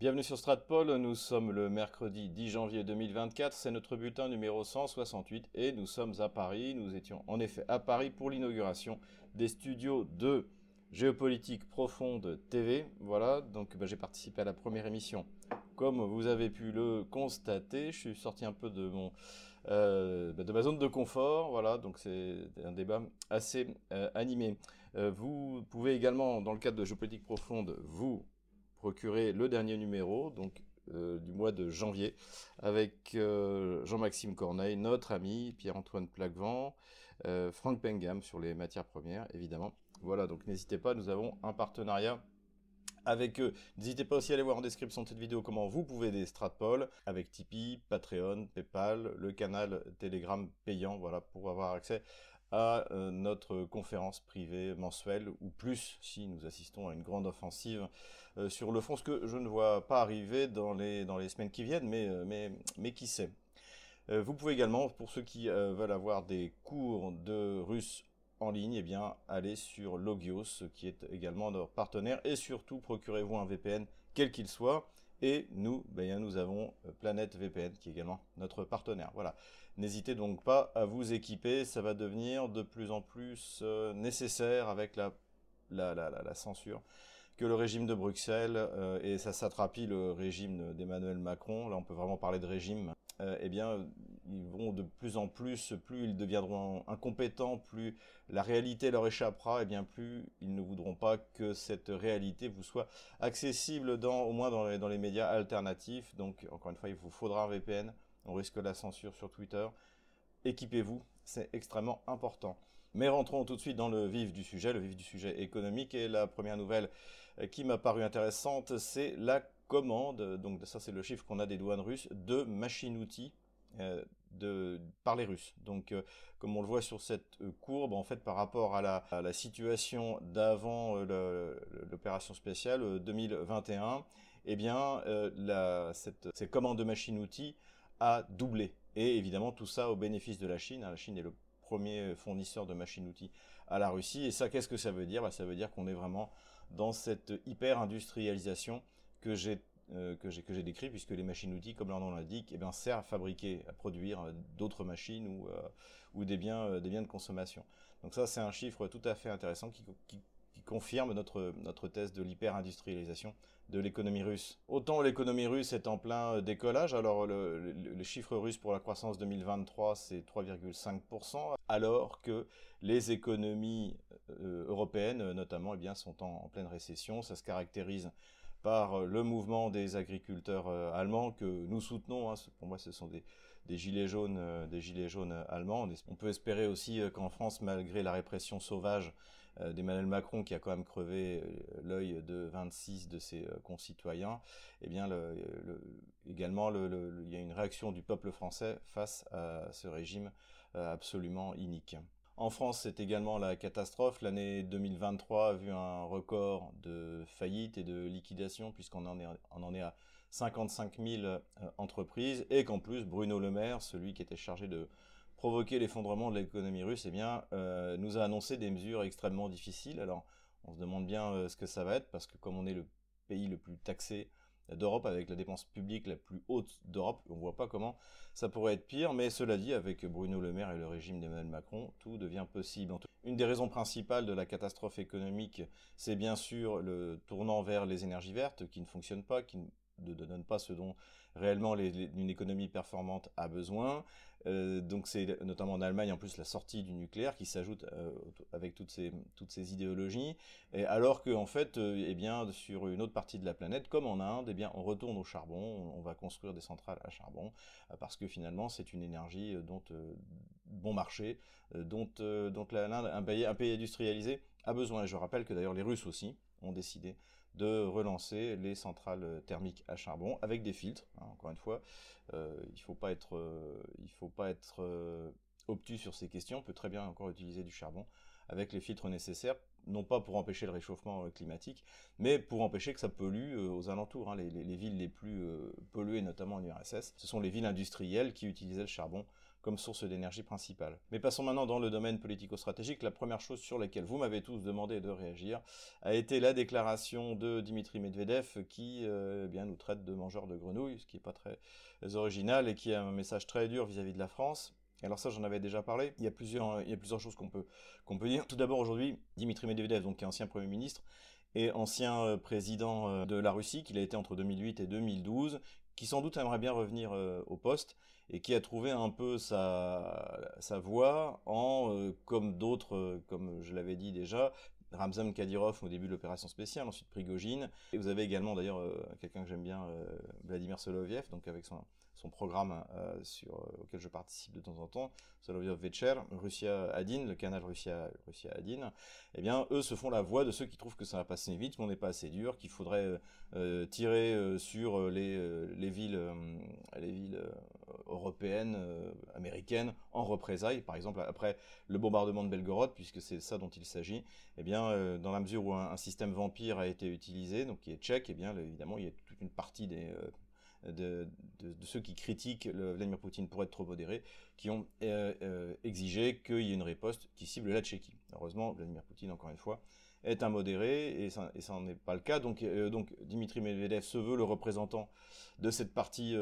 Bienvenue sur Stratpol, nous sommes le mercredi 10 janvier 2024, c'est notre bulletin numéro 168 et nous sommes à Paris. Nous étions en effet à Paris pour l'inauguration des studios de Géopolitique Profonde TV. Voilà, donc j'ai participé à la première émission. Comme vous avez pu le constater, je suis sorti un peu de ma zone de confort, voilà, donc c'est un débat assez animé. Vous pouvez également, dans le cadre de Géopolitique Profonde, vous procurer le dernier numéro donc du mois de janvier avec Jean-Maxime Corneille, notre ami, Pierre-Antoine Plaquevent, Franck Bengham sur les matières premières, évidemment. Voilà, donc n'hésitez pas, nous avons un partenariat avec eux. N'hésitez pas aussi à aller voir en description de cette vidéo comment vous pouvez aider Stratpol avec Tipeee, Patreon, Paypal, le canal Telegram payant, voilà, pour avoir accès à notre conférence privée mensuelle, ou plus si nous assistons à une grande offensive sur le front, ce que je ne vois pas arriver dans les semaines qui viennent, mais qui sait. Vous pouvez également, pour ceux qui veulent avoir des cours de russe en ligne, eh bien, allez sur Logios, qui est également notre partenaire, et surtout, procurez-vous un VPN, quel qu'il soit. Et nous, nous avons Planète VPN, qui est également notre partenaire. Voilà. N'hésitez donc pas à vous équiper, ça va devenir de plus en plus nécessaire avec la censure que le régime de Bruxelles et sa satrapie, le régime d'Emmanuel Macron, là on peut vraiment parler de régime, ils vont de plus en plus, plus ils deviendront incompétents, plus la réalité leur échappera, plus ils ne voudront pas que cette réalité vous soit accessible au moins dans les médias alternatifs. Donc encore une fois, il vous faudra un VPN, on risque la censure sur Twitter. Équipez-vous, c'est extrêmement important. Mais rentrons tout de suite dans le vif du sujet économique, et la première nouvelle qui m'a paru intéressante, c'est la commande, donc ça c'est le chiffre qu'on a des douanes russes, de machines-outils par les Russes. Donc comme on le voit sur cette courbe, en fait par rapport à la situation d'avant l'opération spéciale 2021, cette commande de machines-outils a doublé. Et évidemment tout ça au bénéfice de la Chine. La Chine est le premier fournisseur de machines-outils à la Russie. Et ça, qu'est-ce que ça veut dire ? Ça veut dire qu'on est vraiment dans cette hyper-industrialisation que j'ai décrite, puisque les machines-outils, comme leur nom l'indique, servent à fabriquer, à produire d'autres machines ou des biens de consommation. Donc ça, c'est un chiffre tout à fait intéressant qui confirme notre thèse de l'hyper-industrialisation de l'économie russe. Autant l'économie russe est en plein décollage, alors les chiffres russes pour la croissance 2023, c'est 3,5%, alors que les économies européennes, notamment, sont en pleine récession. Ça se caractérise par le mouvement des agriculteurs allemands que nous soutenons. Pour moi, ce sont des gilets jaunes allemands. On peut espérer aussi qu'en France, malgré la répression sauvage d'Emmanuel Macron, qui a quand même crevé l'œil de 26 de ses concitoyens, il y a une réaction du peuple français face à ce régime absolument inique. En France, c'est également la catastrophe. L'année 2023 a vu un record de faillites et de liquidations, puisqu'on en est à 55 000 entreprises, et qu'en plus, Bruno Le Maire, celui qui était chargé de provoquer l'effondrement de l'économie russe, nous a annoncé des mesures extrêmement difficiles. Alors, on se demande bien ce que ça va être, parce que comme on est le pays le plus taxé d'Europe, avec la dépense publique la plus haute d'Europe, on ne voit pas comment ça pourrait être pire. Mais cela dit, avec Bruno Le Maire et le régime d'Emmanuel Macron, tout devient possible. Une des raisons principales de la catastrophe économique, c'est bien sûr le tournant vers les énergies vertes, qui ne fonctionnent pas, qui ne donnent pas ce dont réellement une économie performante a besoin. Donc c'est notamment en Allemagne, en plus, la sortie du nucléaire qui s'ajoute avec toutes ces idéologies, et alors que en fait, sur une autre partie de la planète, comme en Inde, on retourne au charbon, on va construire des centrales à charbon, parce que finalement c'est une énergie bon marché, dont l'Inde, un pays industrialisé, a besoin. Et je rappelle que d'ailleurs les Russes aussi ont décidé de relancer les centrales thermiques à charbon avec des filtres. Encore une fois, il faut pas être obtus sur ces questions. On peut très bien encore utiliser du charbon avec les filtres nécessaires, non pas pour empêcher le réchauffement climatique, mais pour empêcher que ça pollue aux alentours. Les villes les plus polluées, notamment en URSS, ce sont les villes industrielles qui utilisaient le charbon comme source d'énergie principale. Mais passons maintenant dans le domaine politico-stratégique. La première chose sur laquelle vous m'avez tous demandé de réagir a été la déclaration de Dimitri Medvedev qui nous traite de mangeurs de grenouilles, ce qui n'est pas très original et qui a un message très dur vis-à-vis de la France. Alors ça, j'en avais déjà parlé. Il y a plusieurs choses qu'on peut dire. Tout d'abord, aujourd'hui, Dimitri Medvedev, donc qui est ancien Premier ministre et ancien président de la Russie, qu'il a été entre 2008 et 2012, qui sans doute aimerait bien revenir au poste et qui a trouvé un peu sa voie en, comme d'autres, comme je l'avais dit déjà, Ramzan Kadyrov au début de l'opération spéciale, ensuite Prigogine. Et vous avez également d'ailleurs quelqu'un que j'aime bien, Vladimir Soloviev, donc avec son programme auquel je participe de temps en temps, Soloviev Vecher, Russia-Adin, le canal Russia-Adin. Eh bien, eux se font la voix de ceux qui trouvent que ça va passer vite, qu'on n'est pas assez dur, qu'il faudrait tirer sur les villes européennes, américaines, en représailles, par exemple après le bombardement de Belgorod, puisque c'est ça dont il s'agit. Eh bien, dans la mesure où un système vampire a été utilisé, donc qui est tchèque, eh bien, évidemment, il y a toute une partie de ceux qui critiquent Vladimir Poutine pour être trop modéré, qui ont exigé qu'il y ait une riposte qui cible la Tchéquie. Heureusement, Vladimir Poutine, encore une fois, est un modéré, et ça n'en est pas le cas. Donc Dimitri Medvedev se veut le représentant de cette partie,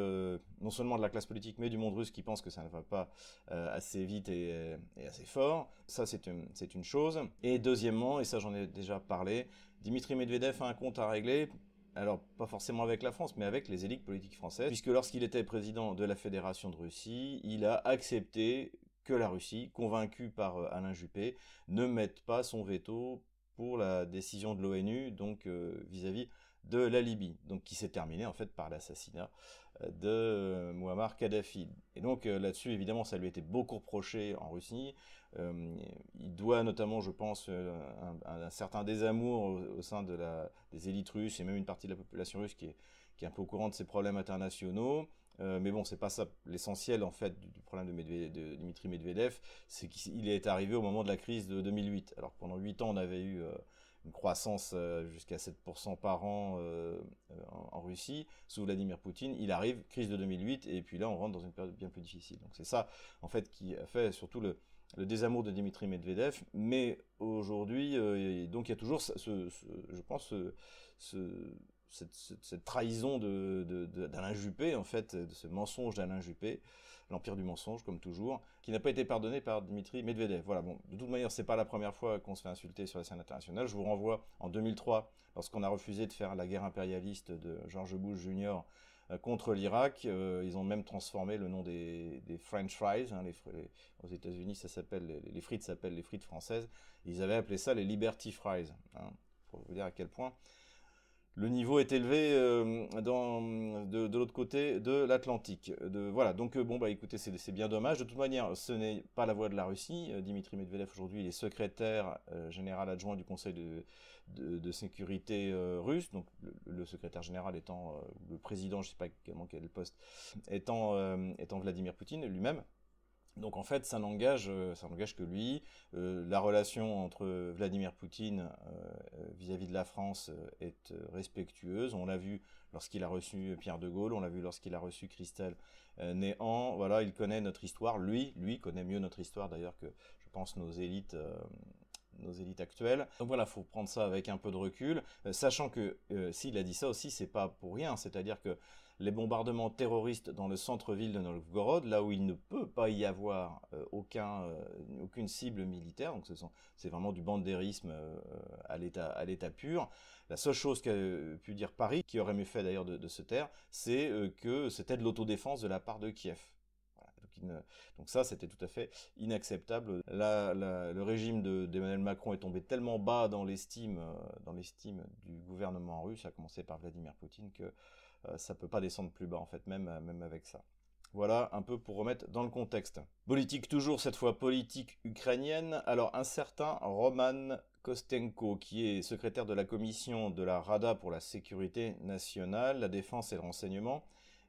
non seulement de la classe politique, mais du monde russe qui pense que ça ne va pas assez vite et assez fort. Ça, c'est une chose. Et deuxièmement, et ça j'en ai déjà parlé, Dimitri Medvedev a un compte à régler. Alors, pas forcément avec la France, mais avec les élites politiques françaises, puisque lorsqu'il était président de la Fédération de Russie, il a accepté que la Russie, convaincue par Alain Juppé, ne mette pas son veto pour la décision de l'ONU, donc vis-à-vis de la Libye, donc qui s'est terminée en fait par l'assassinat de Muammar Kadhafi. Et donc là-dessus, évidemment, ça lui était beaucoup reproché en Russie. Il doit notamment, je pense, un certain désamour au sein de des élites russes et même une partie de la population russe qui est un peu au courant de ces problèmes internationaux. Mais bon, c'est pas ça l'essentiel en fait du problème de Dimitri Medvedev, c'est qu'il est arrivé au moment de la crise de 2008. Alors que pendant 8 ans, on avait eu une croissance jusqu'à 7% par an en Russie, sous Vladimir Poutine. Il arrive, crise de 2008, et puis là, on rentre dans une période bien plus difficile. Donc c'est ça, en fait, qui a fait surtout le désamour de Dimitri Medvedev. Mais aujourd'hui, donc il y a toujours, je pense, cette trahison d'Alain Juppé, en fait, de ce mensonge d'Alain Juppé, l'empire du mensonge, comme toujours, qui n'a pas été pardonné par Dimitri Medvedev. Voilà, bon, de toute manière, c'est pas la première fois qu'on se fait insulter sur la scène internationale. Je vous renvoie en 2003, lorsqu'on a refusé de faire la guerre impérialiste de George Bush Jr. contre l'Irak. Ils ont même transformé le nom des French fries. Hein, aux États-Unis, ça s'appelle les frites s'appellent les frites françaises. Ils avaient appelé ça les Liberty Fries, hein, pour vous dire à quel point le niveau est élevé de l'autre côté de l'Atlantique. Voilà, donc bon, bah écoutez, c'est bien dommage. De toute manière, ce n'est pas la voix de la Russie. Dimitri Medvedev, aujourd'hui, il est secrétaire général adjoint du Conseil de sécurité russe. Donc, le secrétaire général étant, le président, je ne sais pas quel poste, étant Vladimir Poutine lui-même. Donc en fait, ça n'engage que lui. La relation entre Vladimir Poutine vis-à-vis de la France est respectueuse. On l'a vu lorsqu'il a reçu Pierre de Gaulle, on l'a vu lorsqu'il a reçu Christelle Néant. Voilà, il connaît notre histoire. Lui connaît mieux notre histoire d'ailleurs que, je pense, nos élites actuelles. Donc voilà, faut prendre ça avec un peu de recul, sachant que s'il a dit ça aussi, c'est pas pour rien. C'est-à-dire que les bombardements terroristes dans le centre-ville de Novgorod, là où il ne peut pas y avoir aucune cible militaire, donc c'est vraiment du bandérisme à l'état pur. La seule chose qu'a pu dire Paris, qui aurait mieux fait d'ailleurs de se taire, c'est que c'était de l'autodéfense de la part de Kiev. Donc ça, c'était tout à fait inacceptable. Le régime d'Emmanuel Macron est tombé tellement bas dans l'estime du gouvernement russe, à commencer par Vladimir Poutine, que ça peut pas descendre plus bas, en fait, même avec ça. Voilà, un peu pour remettre dans le contexte. Politique toujours, cette fois politique ukrainienne. Alors, un certain Roman Kostenko, qui est secrétaire de la commission de la RADA pour la sécurité nationale, la défense et le renseignement,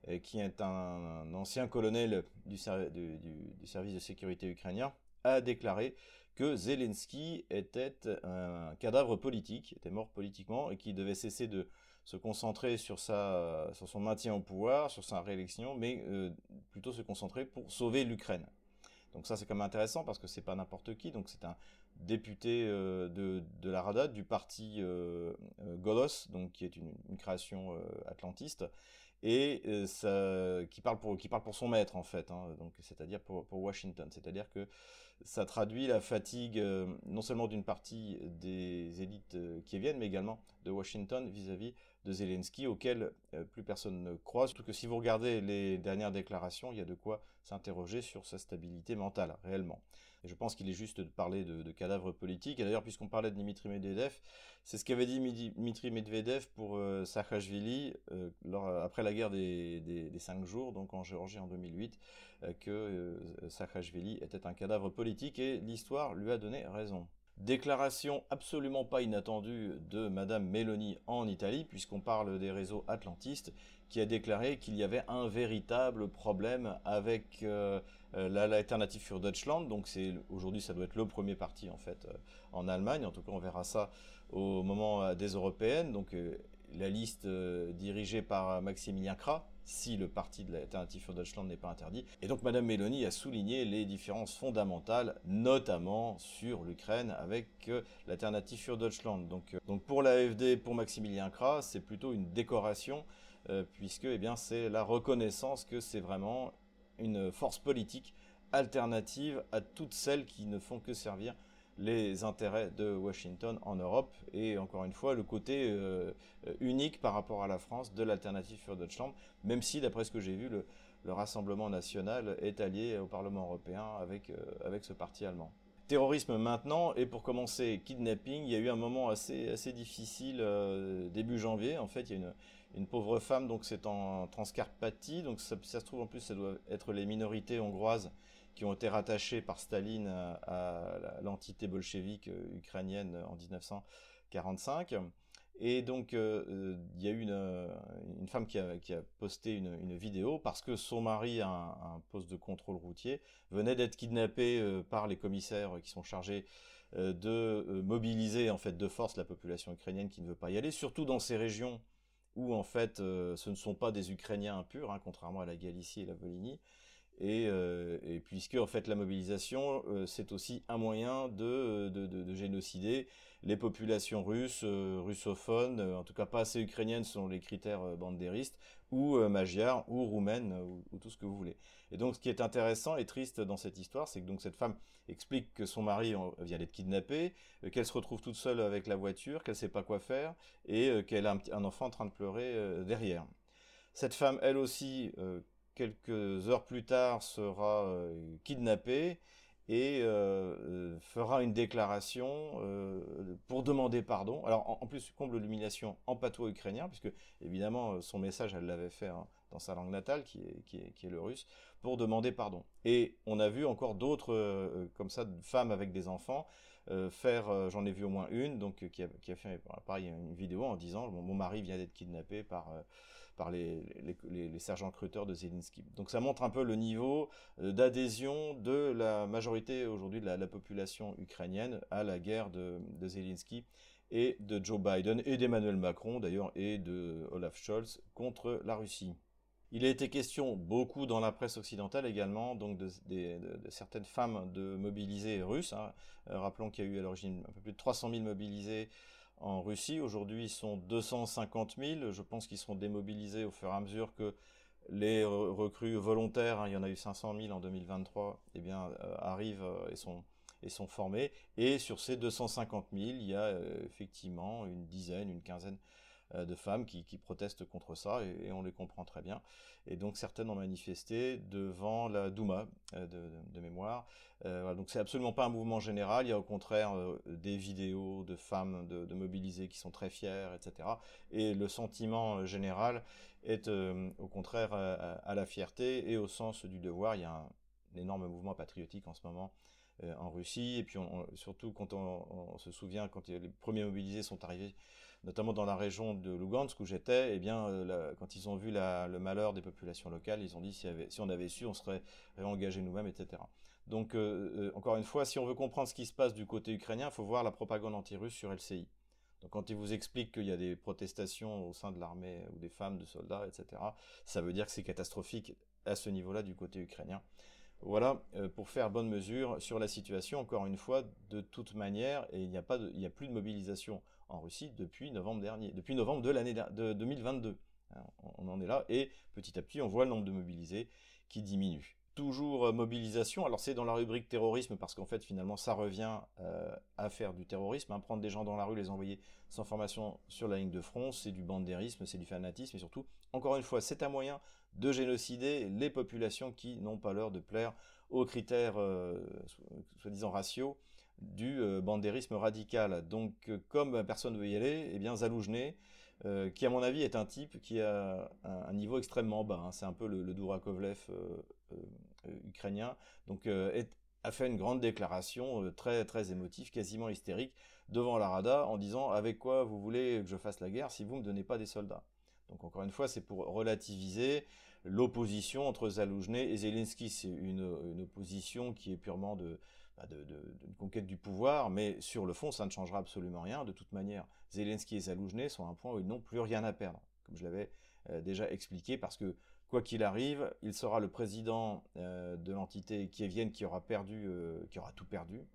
et qui est un ancien colonel du service de sécurité ukrainien, a déclaré que Zelensky était un cadavre politique, était mort politiquement, et qu'il devait cesser de se concentrer sur son maintien au pouvoir, sur sa réélection, mais plutôt se concentrer pour sauver l'Ukraine. Donc ça, c'est quand même intéressant parce que c'est pas n'importe qui. Donc c'est un député de la RADA, du parti Golos, donc qui est une création atlantiste, et qui parle pour son maître en fait, hein, donc c'est-à-dire pour Washington. C'est-à-dire que ça traduit la fatigue non seulement d'une partie des élites kieviennes, mais également de Washington vis-à-vis de Zelensky, auquel plus personne ne croit. Surtout que si vous regardez les dernières déclarations, il y a de quoi s'interroger sur sa stabilité mentale, réellement. Et je pense qu'il est juste de parler de cadavres politiques. Et d'ailleurs, puisqu'on parlait de Dimitri Medvedev, c'est ce qu'avait dit Dimitri Medvedev pour Saakashvili après la guerre des 5 jours, donc en Géorgie en 2008, que Saakashvili était un cadavre politique et l'histoire lui a donné raison. Déclaration absolument pas inattendue de Madame Meloni en Italie, puisqu'on parle des réseaux atlantistes, qui a déclaré qu'il y avait un véritable problème avec l'Alternative für Deutschland. Donc aujourd'hui, ça doit être le premier parti en fait en Allemagne. En tout cas, on verra ça au moment des européennes. Donc la liste dirigée par Maximilien Krah, si le parti de l'Alternative für Deutschland n'est pas interdit. Et donc Madame Meloni a souligné les différences fondamentales, notamment sur l'Ukraine avec l'Alternative für Deutschland. Donc pour l'AfD, pour Maximilien Krah, c'est plutôt une décoration, puisque eh bien, c'est la reconnaissance que c'est vraiment une force politique alternative à toutes celles qui ne font que servir les intérêts de Washington en Europe, et encore une fois le côté unique par rapport à la France de l'Alternative für Deutschland, même si d'après ce que j'ai vu le Rassemblement National est allié au Parlement Européen avec ce parti allemand. Terrorisme maintenant, et pour commencer, kidnapping. Il y a eu un moment assez difficile début janvier. En fait, il y a une pauvre femme, donc c'est en Transcarpathie, donc ça se trouve en plus, ça doit être les minorités hongroises qui ont été rattachées par Staline à l'entité bolchevique ukrainienne en 1945. Et donc, il y a eu une femme qui a posté une vidéo parce que son mari, un poste de contrôle routier, venait d'être kidnappé par les commissaires qui sont chargés de mobiliser en fait de force la population ukrainienne qui ne veut pas y aller, surtout dans ces régions où en fait ce ne sont pas des Ukrainiens impurs, hein, contrairement à la Galicie et la Volhynie. Et puisque en fait la mobilisation c'est aussi un moyen de génocider les populations russes, russophones, en tout cas pas assez ukrainiennes selon les critères bandéristes, ou magyars, ou roumaines, ou tout ce que vous voulez. Et donc ce qui est intéressant et triste dans cette histoire, c'est que donc cette femme explique que son mari vient d'être kidnappé, qu'elle se retrouve toute seule avec la voiture, qu'elle sait pas quoi faire, et qu'elle a un enfant en train de pleurer derrière. Cette femme, elle aussi, quelques heures plus tard, sera kidnappé et fera une déclaration pour demander pardon. Alors, en plus, comble l'humiliation en patois ukrainien, puisque, évidemment, son message, elle l'avait fait hein, dans sa langue natale, qui est le russe, pour demander pardon. Et on a vu encore d'autres, comme ça, femmes avec des enfants, j'en ai vu au moins une, donc qui a fait pareil, une vidéo en disant « Mon mari vient d'être kidnappé par les sergents-recruteurs de Zelensky ». Donc ça montre un peu le niveau d'adhésion de la majorité aujourd'hui de la population ukrainienne à la guerre de Zelensky et de Joe Biden et d'Emmanuel Macron d'ailleurs et de Olaf Scholz contre la Russie. Il a été question beaucoup dans la presse occidentale également, donc de certaines femmes de mobilisés russes. Hein. Rappelons qu'il y a eu à l'origine un peu plus de 300 000 mobilisés en Russie. Aujourd'hui, ils sont 250 000. Je pense qu'ils seront démobilisés au fur et à mesure que les recrues volontaires, hein, il y en a eu 500 000 en 2023, eh bien, arrivent et sont formés. Et sur ces 250 000, il y a effectivement une quinzaine de femmes qui protestent contre ça, et on les comprend très bien. Et donc certaines ont manifesté devant la Douma de mémoire. Voilà, donc c'est absolument pas un mouvement général, il y a au contraire des vidéos de femmes de mobilisées qui sont très fières, etc. Et le sentiment général est au contraire à la fierté et au sens du devoir. Il y a un énorme mouvement patriotique en ce moment en Russie, et puis surtout quand on se souvient, quand les premiers mobilisés sont arrivés, notamment dans la région de Lugansk où j'étais, eh bien, quand ils ont vu le malheur des populations locales, ils ont dit si on avait su, on serait réengagé nous-mêmes, etc. Donc, encore une fois, si on veut comprendre ce qui se passe du côté ukrainien, il faut voir la propagande anti-russe sur LCI. Donc, quand ils vous expliquent qu'il y a des protestations au sein de l'armée ou des femmes, de soldats, etc., ça veut dire que c'est catastrophique à ce niveau-là du côté ukrainien. Voilà, pour faire bonne mesure sur la situation, encore une fois, de toute manière, et il n'y a plus de mobilisation en Russie depuis novembre dernier, depuis novembre de l'année 2022. Alors, on en est là, et petit à petit, on voit le nombre de mobilisés qui diminue. Toujours mobilisation, alors c'est dans la rubrique terrorisme, parce qu'en fait, finalement, ça revient à faire du terrorisme, hein, prendre des gens dans la rue, les envoyer sans formation sur la ligne de front, c'est du bandérisme, c'est du fanatisme, et surtout, encore une fois, c'est un moyen de génocider les populations qui n'ont pas l'heure de plaire aux critères soi-disant raciaux du bandérisme radical. Donc, comme personne ne veut y aller, eh bien, Zaloujné, qui à mon avis est un type qui a un niveau extrêmement bas, hein, c'est un peu le Dourakovlev ukrainien, donc a fait une grande déclaration très très émotive, quasiment hystérique, devant la RADA, en disant « Avec quoi vous voulez que je fasse la guerre si vous ne me donnez pas des soldats ?» Donc encore une fois, c'est pour relativiser l'opposition entre Zaloujny et Zelensky. C'est une opposition qui est purement d'une conquête du pouvoir, mais sur le fond, ça ne changera absolument rien. De toute manière, Zelensky et Zaloujny sont à un point où ils n'ont plus rien à perdre, comme je l'avais déjà expliqué, parce que quoi qu'il arrive, il sera le président de l'entité kievienne qui aura perdu, qui aura tout perdu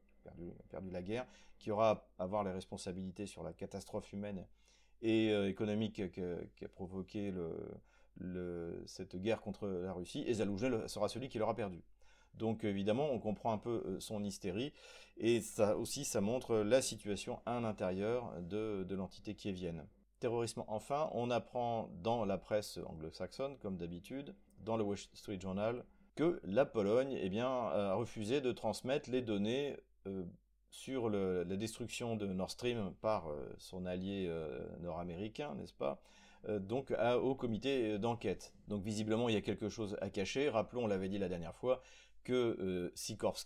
la guerre, qui aura à avoir les responsabilités sur la catastrophe humaine et économique qu'a provoqué cette guerre contre la Russie, et Zaloujny sera celui qui l'aura perdu. Donc évidemment, on comprend un peu son hystérie, et ça aussi, ça montre la situation à l'intérieur de l'entité kievienne. Terrorisme, enfin, on apprend dans la presse anglo-saxonne, comme d'habitude, dans le Wall Street Journal, que la Pologne a refusé de transmettre les données sur la destruction de Nord Stream par son allié nord-américain, n'est-ce pas, donc au comité d'enquête. Donc visiblement, il y a quelque chose à cacher. Rappelons, on l'avait dit la dernière fois, que Vladimir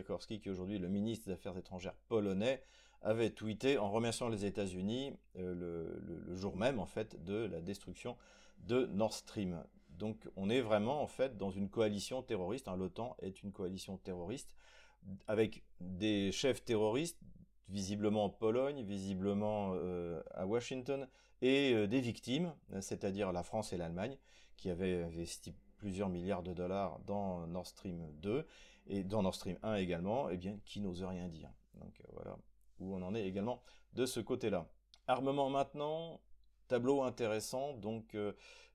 Sikorski, qui est aujourd'hui le ministre des Affaires étrangères polonais, avait tweeté en remerciant les États-Unis le jour même, en fait, de la destruction de Nord Stream. Donc on est vraiment, en fait, dans une coalition terroriste, hein. L'OTAN est une coalition terroriste, avec des chefs terroristes, visiblement en Pologne, visiblement à Washington, et des victimes, c'est-à-dire la France et l'Allemagne, qui avaient investi plusieurs milliards de dollars dans Nord Stream 2, et dans Nord Stream 1 également, eh bien, qui n'ose rien dire. Donc voilà où on en est également de ce côté-là. Armement maintenant, tableau intéressant donc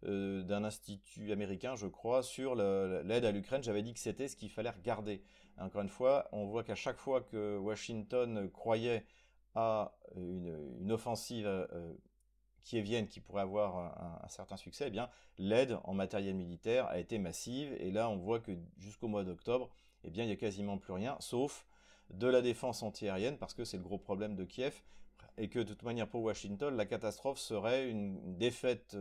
d'un institut américain, je crois, sur l'aide à l'Ukraine. J'avais dit que c'était ce qu'il fallait regarder. Encore une fois, on voit qu'à chaque fois que Washington croyait à une offensive kievienne qui pourrait avoir un certain succès, eh bien l'aide en matériel militaire a été massive. Et là, on voit que jusqu'au mois d'octobre, eh bien il n'y a quasiment plus rien, sauf de la défense antiaérienne, parce que c'est le gros problème de Kiev, et que de toute manière pour Washington, la catastrophe serait une défaite,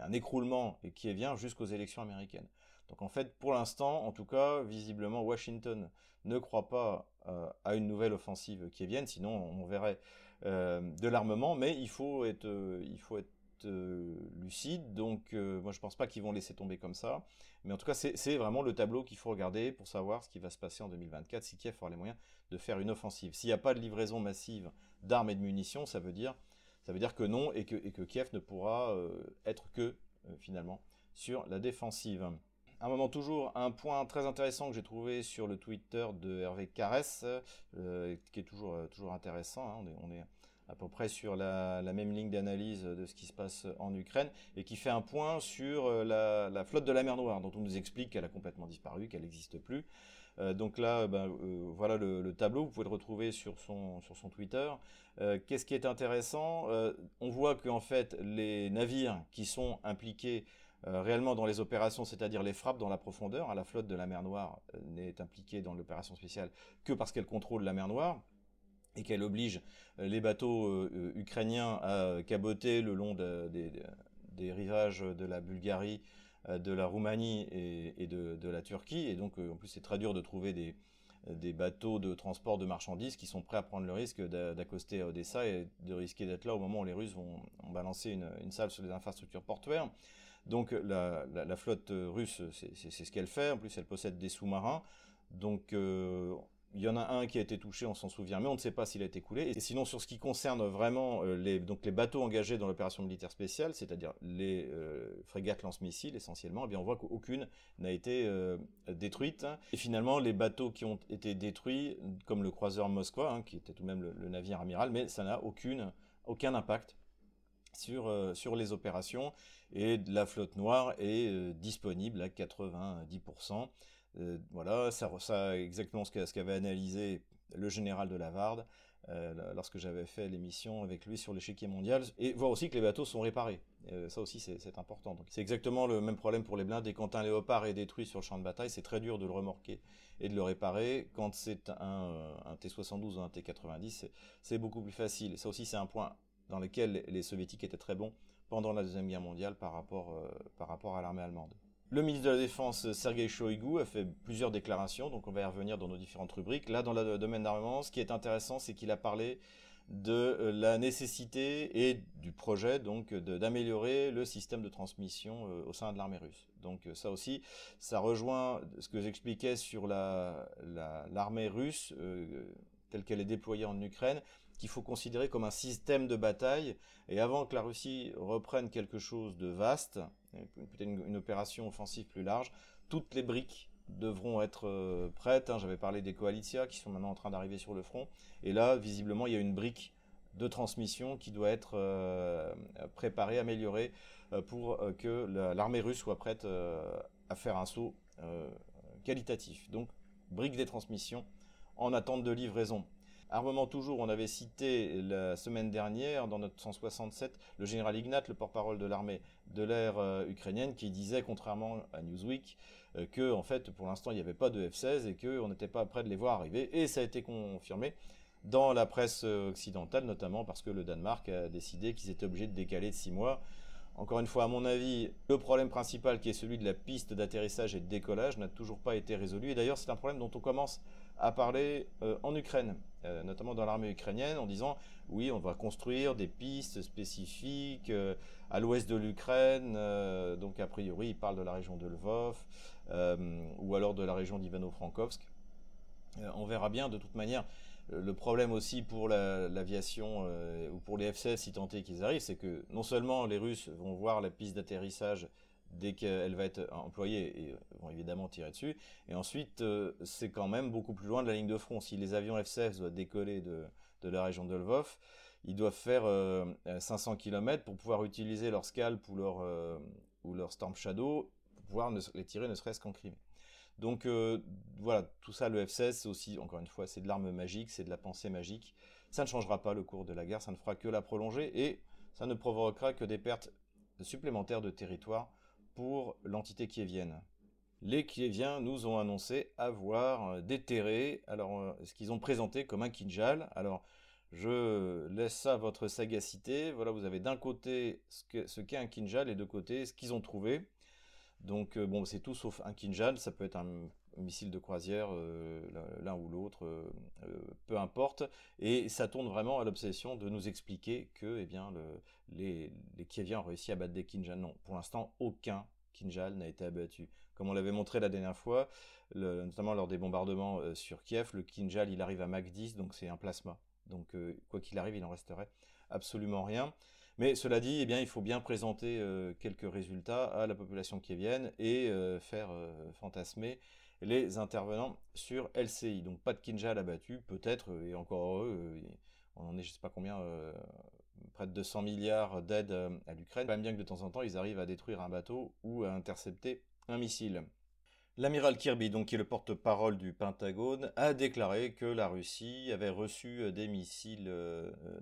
un écroulement kievien jusqu'aux élections américaines. Donc en fait, pour l'instant, en tout cas, visiblement, Washington ne croit pas à une nouvelle offensive kievienne, sinon on verrait de l'armement, mais il faut être lucide, donc moi je pense pas qu'ils vont laisser tomber comme ça, mais en tout cas c'est vraiment le tableau qu'il faut regarder pour savoir ce qui va se passer en 2024, si Kiev aura les moyens de faire une offensive. S'il n'y a pas de livraison massive d'armes et de munitions, ça veut dire que non, et que Kiev ne pourra être que finalement sur la défensive. Un moment toujours, un point très intéressant que j'ai trouvé sur le Twitter de Hervé Carès, qui est toujours intéressant, hein, on est à peu près sur la même ligne d'analyse de ce qui se passe en Ukraine, et qui fait un point sur la flotte de la mer Noire, dont on nous explique qu'elle a complètement disparu, qu'elle n'existe plus. Donc là, voilà le tableau, vous pouvez le retrouver sur son Twitter. Qu'est-ce qui est intéressant ? On voit qu'en fait, les navires qui sont impliqués réellement dans les opérations, c'est-à-dire les frappes dans la profondeur, hein, la flotte de la mer Noire n'est impliquée dans l'opération spéciale que parce qu'elle contrôle la mer Noire, et qu'elle oblige les bateaux ukrainiens à caboter le long des rivages de la Bulgarie, de la Roumanie et de la Turquie. Et donc, en plus, c'est très dur de trouver des bateaux de transport de marchandises qui sont prêts à prendre le risque d'accoster à Odessa et de risquer d'être là au moment où les Russes vont balancer une salve sur les infrastructures portuaires. Donc, la flotte russe, c'est ce qu'elle fait. En plus, elle possède des sous-marins. Donc, Il y en a un qui a été touché, on s'en souvient, mais on ne sait pas s'il a été coulé. Et sinon, sur ce qui concerne vraiment les bateaux engagés dans l'opération militaire spéciale, c'est-à-dire les frégates lance-missiles essentiellement, eh bien on voit qu'aucune n'a été détruite. Et finalement, les bateaux qui ont été détruits, comme le croiseur Moskva, qui était tout de même le navire amiral, mais ça n'a aucun impact sur les opérations. Et la flotte noire est disponible à 90%. Voilà, ça exactement ce qu'avait analysé le général de Lavarde lorsque j'avais fait l'émission avec lui sur l'échiquier mondial, et voir aussi que les bateaux sont réparés. Ça aussi, c'est important. Donc, c'est exactement le même problème pour les blindés. Quand un léopard est détruit sur le champ de bataille, c'est très dur de le remorquer et de le réparer. Quand c'est un T-72 ou un T-90, c'est beaucoup plus facile. Et ça aussi, c'est un point dans lequel les soviétiques étaient très bons pendant la Deuxième Guerre mondiale par rapport à l'armée allemande. Le ministre de la Défense, Sergueï Choïgou, a fait plusieurs déclarations, donc on va y revenir dans nos différentes rubriques. Là, dans le domaine d'armement, ce qui est intéressant, c'est qu'il a parlé de la nécessité et du projet donc d'améliorer le système de transmission au sein de l'armée russe. Donc ça aussi, ça rejoint ce que j'expliquais sur l'armée russe telle qu'elle est déployée en Ukraine, qu'il faut considérer comme un système de bataille. Et avant que la Russie reprenne quelque chose de vaste, peut-être une opération offensive plus large, toutes les briques devront être prêtes. J'avais parlé des coalitia qui sont maintenant en train d'arriver sur le front. Et là, visiblement, il y a une brique de transmission qui doit être préparée, améliorée, pour que l'armée russe soit prête à faire un saut qualitatif. Donc, brique des transmissions en attente de livraison. Armement toujours, on avait cité la semaine dernière, dans notre 167, le général Ignat, le porte-parole de l'armée de l'air ukrainienne, qui disait, contrairement à Newsweek, que en fait, pour l'instant, il n'y avait pas de F-16 et qu'on n'était pas prêt de les voir arriver. Et ça a été confirmé dans la presse occidentale, notamment parce que le Danemark a décidé qu'ils étaient obligés de décaler de 6 mois. Encore une fois, à mon avis, le problème principal qui est celui de la piste d'atterrissage et de décollage n'a toujours pas été résolu. Et d'ailleurs, c'est un problème dont on commence à parler en Ukraine, notamment dans l'armée ukrainienne, en disant « oui, on va construire des pistes spécifiques à l'ouest de l'Ukraine ». Donc, a priori, ils parlent de la région de Lvov ou alors de la région d'Ivano-Frankovsk. On verra bien, de toute manière. Le problème aussi pour l'aviation ou pour les F-16, si tant est qu'ils arrivent, c'est que non seulement les Russes vont voir la piste d'atterrissage dès qu'elle va être employée et vont évidemment tirer dessus, et ensuite c'est quand même beaucoup plus loin de la ligne de front. Si les avions F-16 doivent décoller de la région de Lvov, ils doivent faire 500 km pour pouvoir utiliser leur Scalp ou leur Storm Shadow, pour pouvoir les tirer ne serait-ce qu'en Crimée. Donc voilà, tout ça, le F-16, c'est aussi, encore une fois, c'est de l'arme magique, c'est de la pensée magique. Ça ne changera pas le cours de la guerre, ça ne fera que la prolonger et ça ne provoquera que des pertes supplémentaires de territoire pour l'entité kievienne. Les Kieviens nous ont annoncé avoir déterré ce qu'ils ont présenté comme un Kinjal. Alors, je laisse ça à votre sagacité. Voilà, vous avez d'un côté ce qu'est un Kinjal et de côté ce qu'ils ont trouvé. Donc bon, c'est tout sauf un Kinjal, ça peut être un missile de croisière, l'un ou l'autre, peu importe. Et ça tourne vraiment à l'obsession de nous expliquer que les Kieviens ont réussi à battre des Kinjals. Non, pour l'instant, aucun Kinjal n'a été abattu. Comme on l'avait montré la dernière fois, notamment lors des bombardements sur Kiev, le Kinjal, il arrive à Mach 10, donc c'est un plasma. Donc quoi qu'il arrive, il en resterait absolument rien. Mais cela dit, eh bien, il faut bien présenter quelques résultats à la population kievienne et faire fantasmer les intervenants sur LCI. Donc pas de Kinjal abattu, peut-être, et encore heureux, on en est je ne sais pas combien, près de 200 milliards d'aides à l'Ukraine. Même bien que de temps en temps, ils arrivent à détruire un bateau ou à intercepter un missile. L'amiral Kirby, donc, qui est le porte-parole du Pentagone, a déclaré que la Russie avait reçu des missiles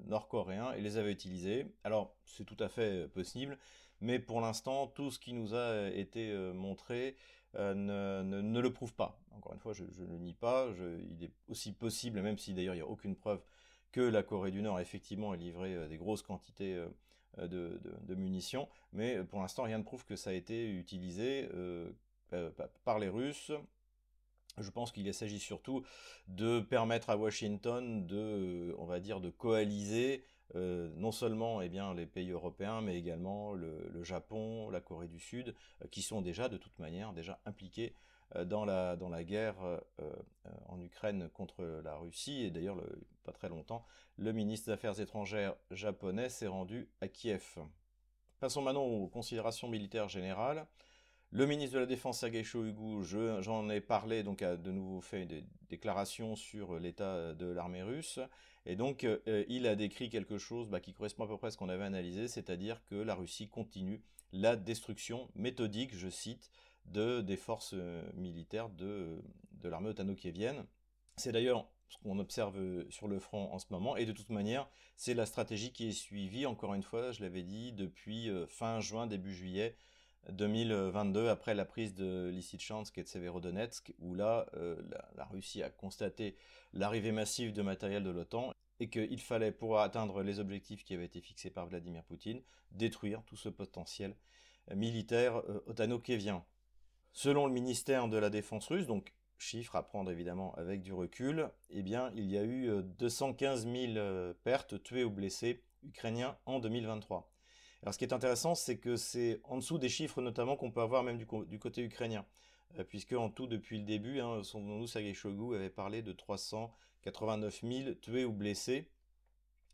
nord-coréens et les avait utilisés. Alors, c'est tout à fait possible, mais pour l'instant, tout ce qui nous a été montré ne le prouve pas. Encore une fois, je ne le nie pas. Il est aussi possible, même si d'ailleurs il n'y a aucune preuve, que la Corée du Nord, effectivement, ait livré des grosses quantités de munitions. Mais pour l'instant, rien ne prouve que ça a été utilisé par les Russes. Je pense qu'il s'agit surtout de permettre à Washington de coaliser non seulement les pays européens, mais également le Japon, la Corée du Sud, qui sont déjà de toute manière impliqués dans la guerre en Ukraine contre la Russie. Et d'ailleurs, pas très longtemps, le ministre des Affaires étrangères japonais s'est rendu à Kiev. Passons maintenant aux considérations militaires générales. Le ministre de la Défense, Sergueï Choïgou, j'en ai parlé, donc a de nouveau fait des déclarations sur l'état de l'armée russe, et donc il a décrit quelque chose qui correspond à peu près à ce qu'on avait analysé, c'est-à-dire que la Russie continue la destruction méthodique, je cite, des forces militaires de l'armée otano-kievienne. C'est d'ailleurs ce qu'on observe sur le front en ce moment, et de toute manière, c'est la stratégie qui est suivie, encore une fois, je l'avais dit, depuis fin juin, début juillet, 2022, après la prise de Lysychansk et de Severodonetsk, où là, la Russie a constaté l'arrivée massive de matériel de l'OTAN et qu'il fallait, pour atteindre les objectifs qui avaient été fixés par Vladimir Poutine, détruire tout ce potentiel militaire otano-kévien. Selon le ministère de la Défense russe, donc chiffre à prendre évidemment avec du recul, il y a eu 215 000 pertes, tués ou blessés ukrainiens en 2023. Alors ce qui est intéressant, c'est que c'est en dessous des chiffres notamment qu'on peut avoir même du côté ukrainien, puisque en tout depuis le début, souvenons-nous, Sergueï Choïgou avait parlé de 389 000 tués ou blessés,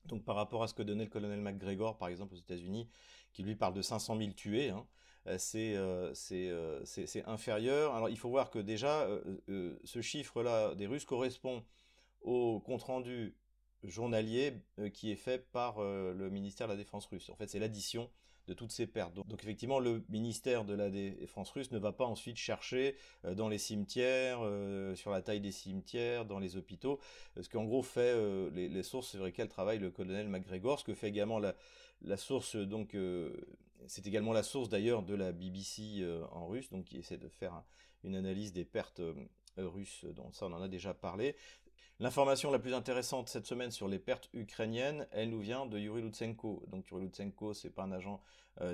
donc par rapport à ce que donnait le colonel McGregor par exemple aux États-Unis, qui lui parle de 500 000 tués, c'est inférieur. Alors il faut voir que déjà ce chiffre-là des Russes correspond au compte-rendu journalier qui est fait par le ministère de la Défense russe. En fait, c'est l'addition de toutes ces pertes. Donc effectivement, le ministère de la Défense russe ne va pas ensuite chercher dans les cimetières, sur la taille des cimetières, dans les hôpitaux, ce qu'en gros fait les sources sur lesquelles travaille le colonel McGregor, ce que fait également la source, donc c'est également la source d'ailleurs de la BBC en russe, donc qui essaie de faire une analyse des pertes russes, dont ça on en a déjà parlé. L'information la plus intéressante cette semaine sur les pertes ukrainiennes, elle nous vient de Yuri Lutsenko. Donc Yuri Lutsenko, c'est pas un agent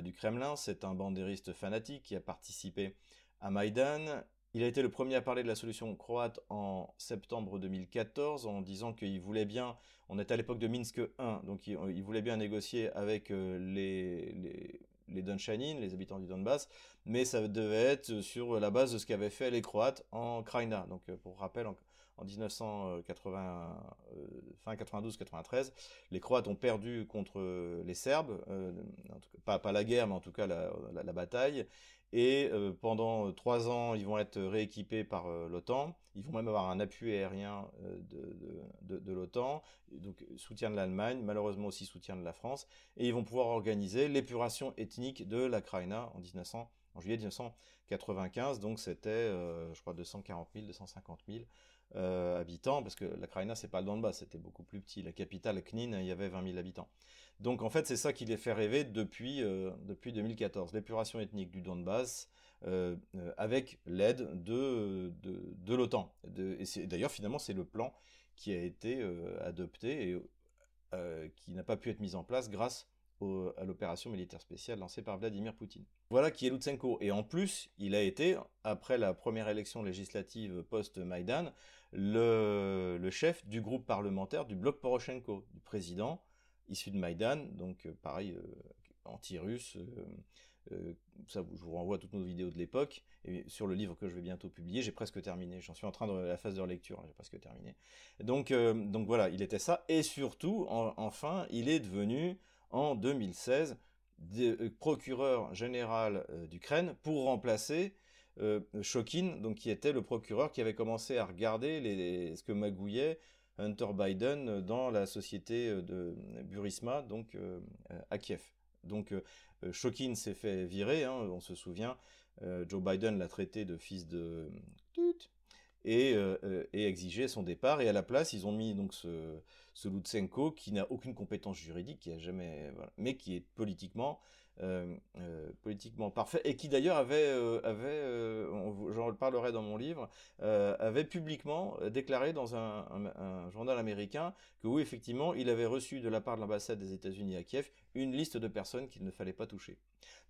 du Kremlin, c'est un bandériste fanatique qui a participé à Maïdan. Il a été le premier à parler de la solution croate en septembre 2014 en disant qu'il voulait bien, on était à l'époque de Minsk 1, donc il voulait bien négocier avec les Donchanin, les habitants du Donbass, mais ça devait être sur la base de ce qu'avaient fait les Croates en Kraïna. Donc, pour rappel, en 1980, fin 92-93, les Croates ont perdu contre les Serbes, en tout cas, pas la guerre, mais en tout cas la bataille, et pendant 3 ans, ils vont être rééquipés par l'OTAN, ils vont même avoir un appui aérien de l'OTAN, donc soutien de l'Allemagne, malheureusement aussi soutien de la France, et ils vont pouvoir organiser l'épuration ethnique de la Kraïna en juillet 1995, donc c'était, je crois, 240 000, 250 000 habitants, parce que la Kraïna, c'est pas le Donbass, c'était beaucoup plus petit. La capitale, Knin, il y avait 20 000 habitants. Donc en fait, c'est ça qui les fait rêver depuis 2014, l'épuration ethnique du Donbass, avec l'aide de l'OTAN. Et d'ailleurs, finalement, c'est le plan qui a été adopté et qui n'a pas pu être mis en place grâce à l'opération militaire spéciale lancée par Vladimir Poutine. Voilà qui est Lutsenko. Et en plus, il a été, après la première élection législative post-Maïdan, le chef du groupe parlementaire du bloc Poroshenko, du président issu de Maïdan, donc pareil, anti-russe, ça je vous renvoie à toutes nos vidéos de l'époque, et sur le livre que je vais bientôt publier, j'ai presque terminé, j'en suis en train de la phase de relecture, j'ai presque terminé. Donc voilà, il était ça, et surtout, enfin, il est devenu, en 2016, procureur général d'Ukraine pour remplacer Shokin, donc qui était le procureur qui avait commencé à regarder ce que magouillait Hunter Biden dans la société de Burisma, donc à Kiev. Donc Shokin s'est fait virer, on se souvient, Joe Biden l'a traité de fils de... et exiger son départ, et à la place ils ont mis donc ce Lutsenko qui n'a aucune compétence juridique, qui a jamais, voilà, mais qui est politiquement parfait, et qui d'ailleurs avait j'en parlerai dans mon livre, avait publiquement déclaré dans un journal américain que oui, effectivement, il avait reçu de la part de l'ambassade des États-Unis à Kiev une liste de personnes qu'il ne fallait pas toucher.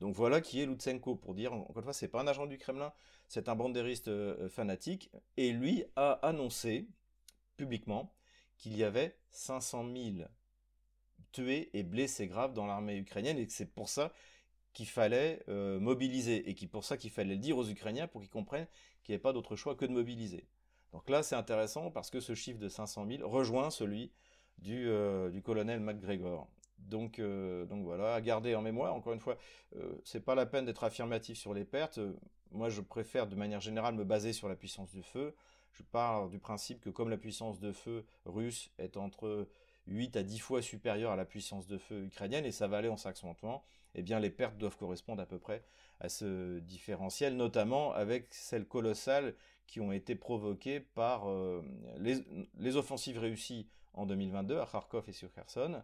Donc voilà qui est Lutsenko, pour dire, encore une fois, c'est pas un agent du Kremlin, c'est un bandériste fanatique, et lui a annoncé publiquement qu'il y avait 500 000 tués et blessés graves dans l'armée ukrainienne, et que c'est pour ça qu'il fallait mobiliser, et que pour ça qu'il fallait le dire aux Ukrainiens pour qu'ils comprennent qu'il n'y avait pas d'autre choix que de mobiliser. Donc là, c'est intéressant parce que ce chiffre de 500 000 rejoint celui du colonel McGregor. Donc voilà, à garder en mémoire, encore une fois, c'est pas la peine d'être affirmatif sur les pertes. Moi, je préfère de manière générale me baser sur la puissance du feu. Je pars du principe que comme la puissance de feu russe est entre 8 à 10 fois supérieure à la puissance de feu ukrainienne, et ça va aller en s'accentuant, eh bien les pertes doivent correspondre à peu près à ce différentiel, notamment avec celles colossales qui ont été provoquées par les offensives réussies en 2022 à Kharkov et sur Kherson,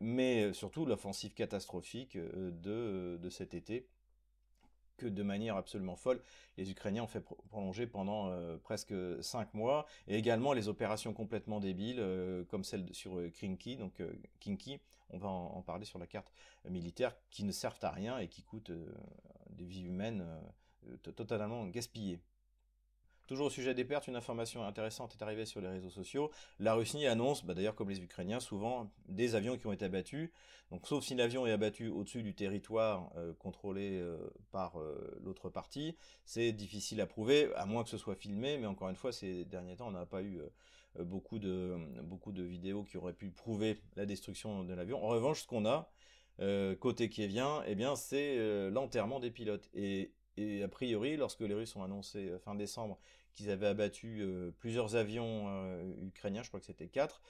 mais surtout l'offensive catastrophique de cet été, que de manière absolument folle, les Ukrainiens ont fait prolonger pendant presque 5 mois, et également les opérations complètement débiles, comme celle sur Krinky, donc Kinki, on va en parler sur la carte militaire, qui ne servent à rien et qui coûtent des vies humaines totalement gaspillées. Toujours au sujet des pertes, une information intéressante est arrivée sur les réseaux sociaux. La Russie annonce, d'ailleurs comme les Ukrainiens, souvent des avions qui ont été abattus. Donc sauf si l'avion est abattu au-dessus du territoire contrôlé par l'autre partie, c'est difficile à prouver, à moins que ce soit filmé. Mais encore une fois, ces derniers temps, on n'a pas eu beaucoup de vidéos qui auraient pu prouver la destruction de l'avion. En revanche, ce qu'on a côté kievien, eh bien, c'est l'enterrement des pilotes. Et a priori, lorsque les Russes ont annoncé fin décembre qu'ils avaient abattu plusieurs avions ukrainiens, je crois que c'était 4,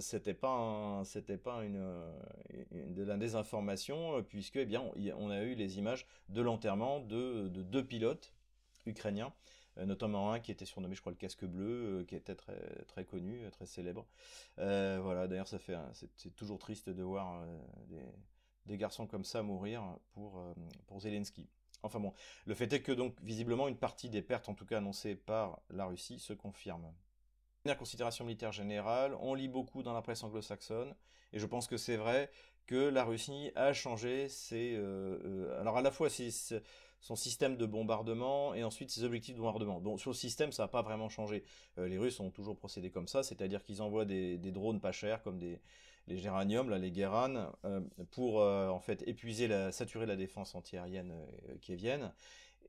c'était pas de la désinformation, puisque eh bien on a eu les images de l'enterrement de 2 pilotes ukrainiens, notamment un qui était surnommé, je crois, le casque bleu, qui était très très connu, très célèbre. Voilà, d'ailleurs ça fait c'est toujours triste de voir des garçons comme ça mourir pour Zelensky. Enfin bon, le fait est que donc visiblement une partie des pertes, en tout cas annoncées par la Russie, se confirme. Dernière considération militaire générale, on lit beaucoup dans la presse anglo-saxonne, et je pense que c'est vrai que la Russie a changé alors à la fois son système de bombardement et ensuite ses objectifs de bombardement. Donc sur le système, ça n'a pas vraiment changé. Les Russes ont toujours procédé comme ça, c'est-à-dire qu'ils envoient des drones pas chers, comme les Géraniums, là, les Guéranes, pour en fait saturer la défense antiaérienne kievienne.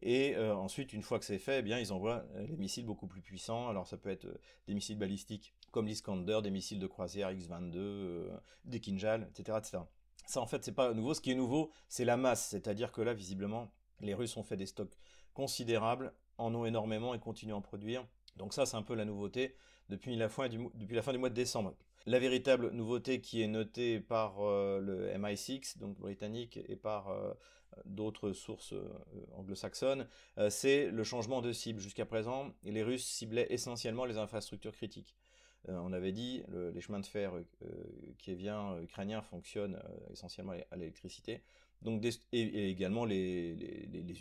Et ensuite, une fois que c'est fait, eh bien ils envoient les missiles beaucoup plus puissants. Alors ça peut être des missiles balistiques comme l'Iskander, des missiles de croisière X-22, des Kinjal, etc., etc. Ça, en fait, c'est pas nouveau. Ce qui est nouveau, c'est la masse. C'est-à-dire que là, visiblement, les Russes ont fait des stocks considérables, en ont énormément et continuent à en produire. Donc ça, c'est un peu la nouveauté depuis la fin du mois de décembre. La véritable nouveauté qui est notée par le MI6, donc britannique, et par d'autres sources anglo-saxonnes, c'est le changement de cible. Jusqu'à présent, les Russes ciblaient essentiellement les infrastructures critiques. On avait dit, les chemins de fer kieviens, ukrainiens fonctionnent essentiellement à l'électricité, donc et également les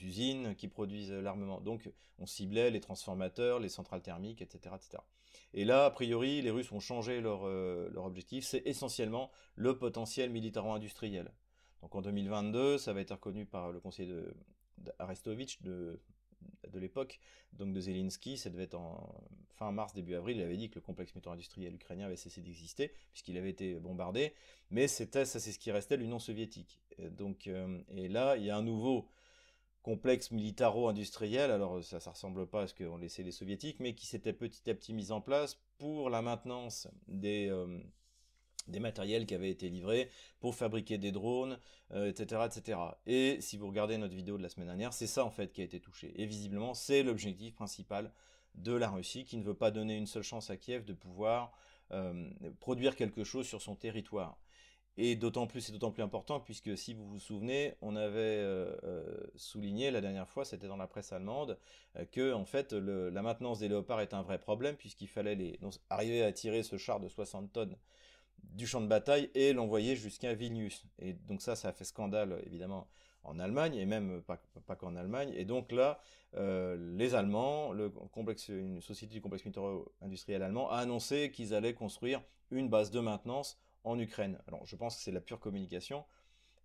usines qui produisent l'armement. Donc on ciblait les transformateurs, les centrales thermiques, etc., etc. Et là, a priori, les Russes ont changé leur objectif, c'est essentiellement le potentiel militaro-industriel. Donc en 2022, ça va être reconnu par le conseiller d'Arestovitch de l'époque, donc de Zelensky, ça devait être en fin mars, début avril, il avait dit que le complexe militaro-industriel ukrainien avait cessé d'exister, puisqu'il avait été bombardé, mais c'est ce qui restait l'Union soviétique. Et là, il y a un nouveau complexe militaro-industriel, alors ça ressemble pas à ce qu'ont laissé les soviétiques, mais qui s'était petit à petit mis en place pour la maintenance des matériels qui avaient été livrés pour fabriquer des drones, etc., etc. Et si vous regardez notre vidéo de la semaine dernière, c'est ça en fait qui a été touché. Et visiblement, c'est l'objectif principal de la Russie, qui ne veut pas donner une seule chance à Kiev de pouvoir produire quelque chose sur son territoire. Et c'est d'autant plus important, puisque si vous vous souvenez, on avait souligné la dernière fois, c'était dans la presse allemande, que en fait la maintenance des léopards est un vrai problème, puisqu'il fallait arriver à tirer ce char de 60 tonnes du champ de bataille et l'envoyer jusqu'à Vilnius. Et donc ça a fait scandale, évidemment, en Allemagne, et même pas qu'en Allemagne. Et donc là, les Allemands, une société du complexe militaro-industriel allemand, a annoncé qu'ils allaient construire une base de maintenance en Ukraine. Alors je pense que c'est la pure communication,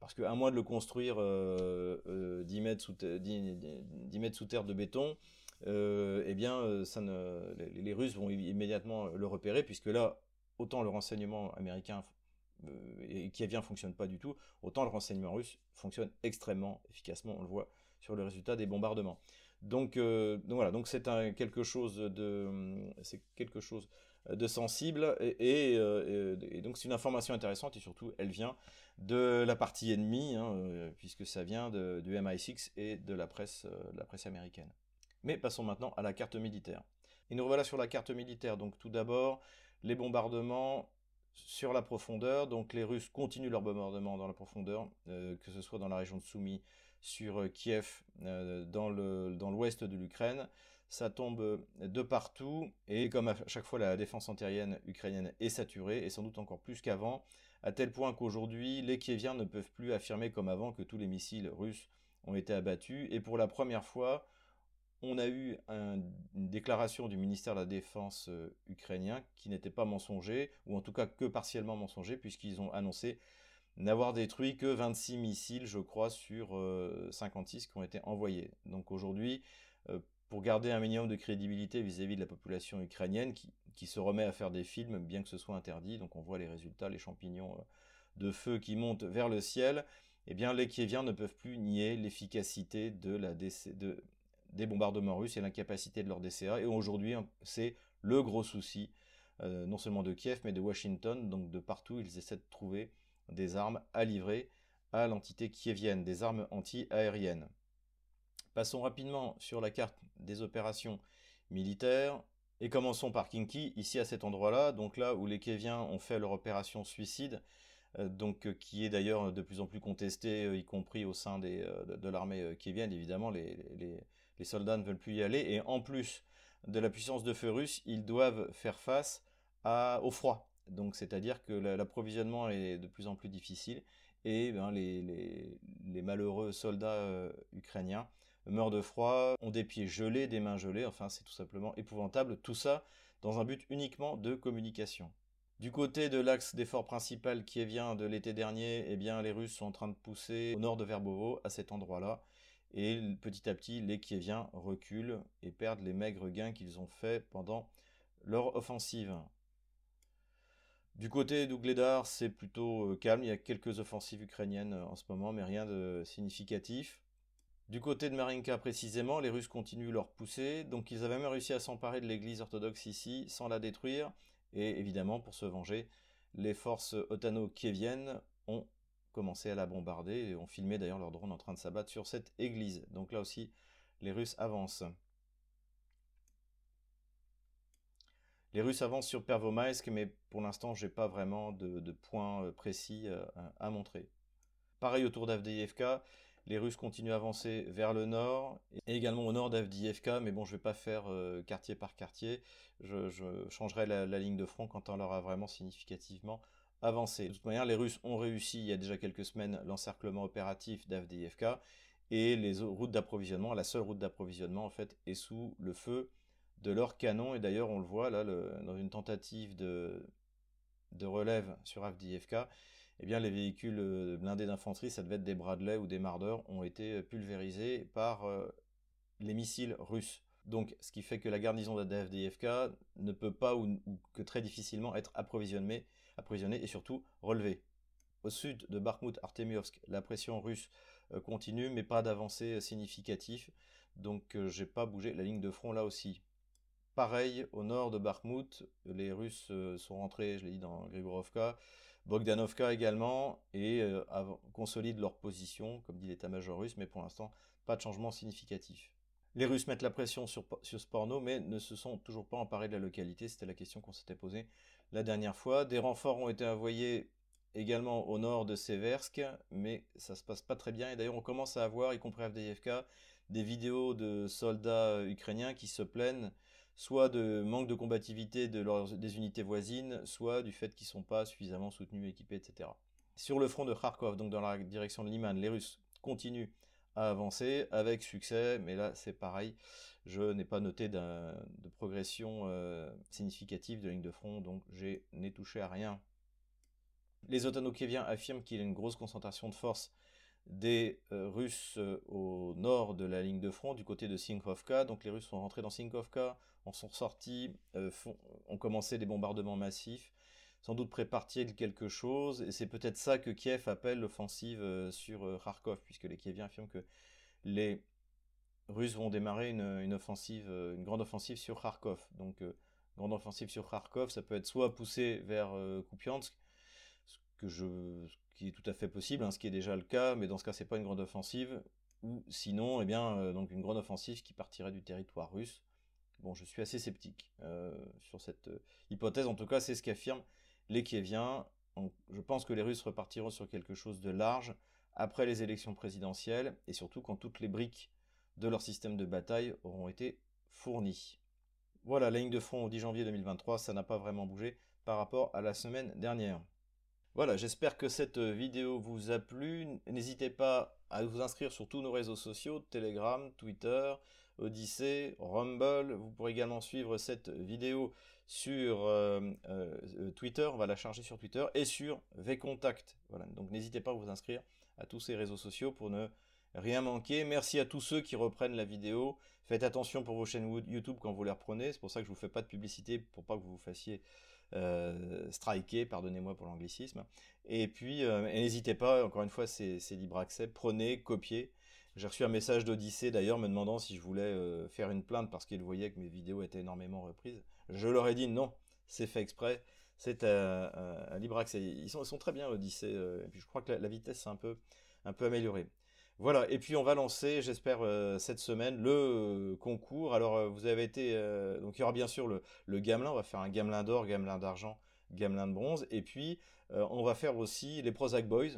parce qu'à moins de le construire 10 mètres sous terre de béton, eh bien les Russes vont immédiatement le repérer, puisque là, autant le renseignement américain et qui ne fonctionne pas du tout, autant le renseignement russe fonctionne extrêmement efficacement, on le voit sur le résultat des bombardements. Donc voilà, donc c'est quelque chose de sensible, et donc c'est une information intéressante, et surtout elle vient de la partie ennemie, hein, puisque ça vient du MI6 et de la presse américaine. Mais passons maintenant à la carte militaire. Et nous revoilà sur la carte militaire, donc tout d'abord les bombardements sur la profondeur, donc les Russes continuent leurs bombardements dans la profondeur, que ce soit dans la région de Soumy, sur Kiev, dans l'ouest de l'Ukraine, ça tombe de partout, et comme à chaque fois la défense antiaérienne ukrainienne est saturée, et sans doute encore plus qu'avant, à tel point qu'aujourd'hui les Kieviens ne peuvent plus affirmer comme avant que tous les missiles russes ont été abattus, et pour la première fois, on a eu une déclaration du ministère de la Défense ukrainien qui n'était pas mensonger, ou en tout cas que partiellement mensonger, puisqu'ils ont annoncé n'avoir détruit que 26 missiles, je crois, sur 56 qui ont été envoyés. Donc aujourd'hui, pour garder un minimum de crédibilité vis-à-vis de la population ukrainienne, qui se remet à faire des films, bien que ce soit interdit, donc on voit les résultats, les champignons de feu qui montent vers le ciel, eh bien les Kieviens ne peuvent plus nier l'efficacité de la des bombardements russes et l'incapacité de leur DCA, et aujourd'hui c'est le gros souci, non seulement de Kiev, mais de Washington, donc de partout ils essaient de trouver des armes à livrer à l'entité kievienne, des armes anti-aériennes. Passons rapidement sur la carte des opérations militaires, et commençons par Kinki, ici à cet endroit-là, donc là où les Kieviens ont fait leur opération suicide, donc qui est d'ailleurs de plus en plus contestée, y compris au sein de l'armée kievienne, évidemment les soldats ne veulent plus y aller, et en plus de la puissance de feu russe, ils doivent faire face au froid. Donc c'est-à-dire que l'approvisionnement est de plus en plus difficile, et ben, les malheureux soldats ukrainiens meurent de froid, ont des pieds gelés, des mains gelées, enfin c'est tout simplement épouvantable, tout ça dans un but uniquement de communication. Du côté de l'axe d'effort principal qui vient de l'été dernier, eh bien les Russes sont en train de pousser au nord de Verbovo, à cet endroit-là, et petit à petit, les Kieviens reculent et perdent les maigres gains qu'ils ont faits pendant leur offensive. Du côté d'Ougledar, c'est plutôt calme, il y a quelques offensives ukrainiennes en ce moment, mais rien de significatif. Du côté de Marinka précisément, les Russes continuent leur poussée, donc ils avaient même réussi à s'emparer de l'église orthodoxe ici, sans la détruire, et évidemment, pour se venger, les forces otano-kieviennes ont commencé à la bombarder, et ont filmé d'ailleurs leurs drones en train de s'abattre sur cette église. Donc là aussi, les Russes avancent. Les Russes avancent sur Pervomaïsk, mais pour l'instant, je n'ai pas vraiment de points précis à montrer. Pareil autour d'Avdiivka, les Russes continuent à avancer vers le nord, et également au nord d'Avdiivka, mais bon, je ne vais pas faire quartier par quartier, je changerai la ligne de front quand on leur a vraiment significativement avancé. De toute manière, les Russes ont réussi, il y a déjà quelques semaines, l'encerclement opératif d'Avdiivka, et les routes d'approvisionnement, la seule route d'approvisionnement, en fait, est sous le feu de leurs canons, et d'ailleurs, on le voit, là, dans une tentative de relève sur Avdiivka, eh bien les véhicules blindés d'infanterie, ça devait être des Bradley ou des Marder, ont été pulvérisés par les missiles russes. Donc ce qui fait que la garnison d'Avdiivka ne peut pas ou que très difficilement être approvisionnée et surtout relevée. Au sud de Bakhmout-Artemiovsk, la pression russe continue, mais pas d'avancée significative, donc j'ai pas bougé la ligne de front là aussi. Pareil, au nord de Bakhmout, les Russes sont rentrés, je l'ai dit, dans Grigorovka, Bogdanovka également, et consolident leur position, comme dit l'état-major russe, mais pour l'instant, pas de changement significatif. Les Russes mettent la pression sur Sporno, mais ne se sont toujours pas emparés de la localité, c'était la question qu'on s'était posée la dernière fois. Des renforts ont été envoyés également au nord de Seversk, mais ça se passe pas très bien, et d'ailleurs on commence à avoir, y compris Avdiivka, des vidéos de soldats ukrainiens qui se plaignent soit de manque de combativité des unités voisines, soit du fait qu'ils ne sont pas suffisamment soutenus, équipés, etc. Sur le front de Kharkov, donc dans la direction de Liman, les Russes continuent à avancer avec succès, mais là c'est pareil, je n'ai pas noté de progression significative de la ligne de front, donc je n'ai touché à rien. Les Otano-Kéviens affirment qu'il y a une grosse concentration de forces des Russes au nord de la ligne de front, du côté de Sinkovka. Donc les Russes sont rentrés dans Sinkovka, en sont sortis, ont commencé des bombardements massifs. sans doute prépartiel quelque chose, et c'est peut-être ça que Kiev appelle l'offensive sur Kharkov, puisque les Kieviens affirment que les Russes vont démarrer une grande offensive sur Kharkov. Donc, grande offensive sur Kharkov, ça peut être soit poussé vers Kupiansk, ce qui est tout à fait possible, hein, ce qui est déjà le cas, mais dans ce cas, c'est pas une grande offensive, ou sinon, eh bien, donc une grande offensive qui partirait du territoire russe. Bon, je suis assez sceptique sur cette hypothèse. En tout cas, c'est ce qu'affirment les Kieviens. Je pense que les Russes repartiront sur quelque chose de large après les élections présidentielles, et surtout quand toutes les briques de leur système de bataille auront été fournies. Voilà, la ligne de front au 10 janvier 2023, ça n'a pas vraiment bougé par rapport à la semaine dernière. Voilà, j'espère que cette vidéo vous a plu. N'hésitez pas à vous inscrire sur tous nos réseaux sociaux, Telegram, Twitter, Odyssée, Rumble. Vous pourrez également suivre cette vidéo sur Twitter, on va la charger sur Twitter, et sur VContact. Voilà, donc n'hésitez pas à vous inscrire à tous ces réseaux sociaux pour ne rien manquer. Merci à tous ceux qui reprennent la vidéo. Faites attention pour vos chaînes YouTube quand vous les reprenez, c'est pour ça que je ne vous fais pas de publicité, pour pas que vous vous fassiez striker, pardonnez-moi pour l'anglicisme. Et puis, n'hésitez pas, encore une fois, c'est libre accès, prenez, copiez. J'ai reçu un message d'Odyssée d'ailleurs me demandant si je voulais faire une plainte parce qu'il voyait que mes vidéos étaient énormément reprises. Je leur ai dit non, c'est fait exprès, c'est à libre accès. Ils sont très bien Odyssée, et puis je crois que la vitesse s'est un peu améliorée. Voilà, et puis on va lancer, j'espère, cette semaine, le concours. Alors, vous avez été... donc, il y aura bien sûr le gamelin. On va faire un gamelin d'or, gamelin d'argent, gamelin de bronze. Et puis, on va faire aussi les Prozac Boys,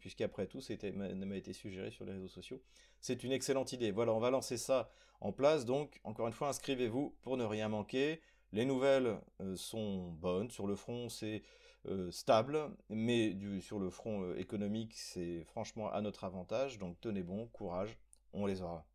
puisqu'après tout, c'était m'a été suggéré sur les réseaux sociaux. C'est une excellente idée. Voilà, on va lancer ça en place. Donc, encore une fois, inscrivez-vous pour ne rien manquer. Les nouvelles sont bonnes. Sur le front, c'est stable, mais sur le front économique, c'est franchement à notre avantage. Donc tenez bon, courage, on les aura.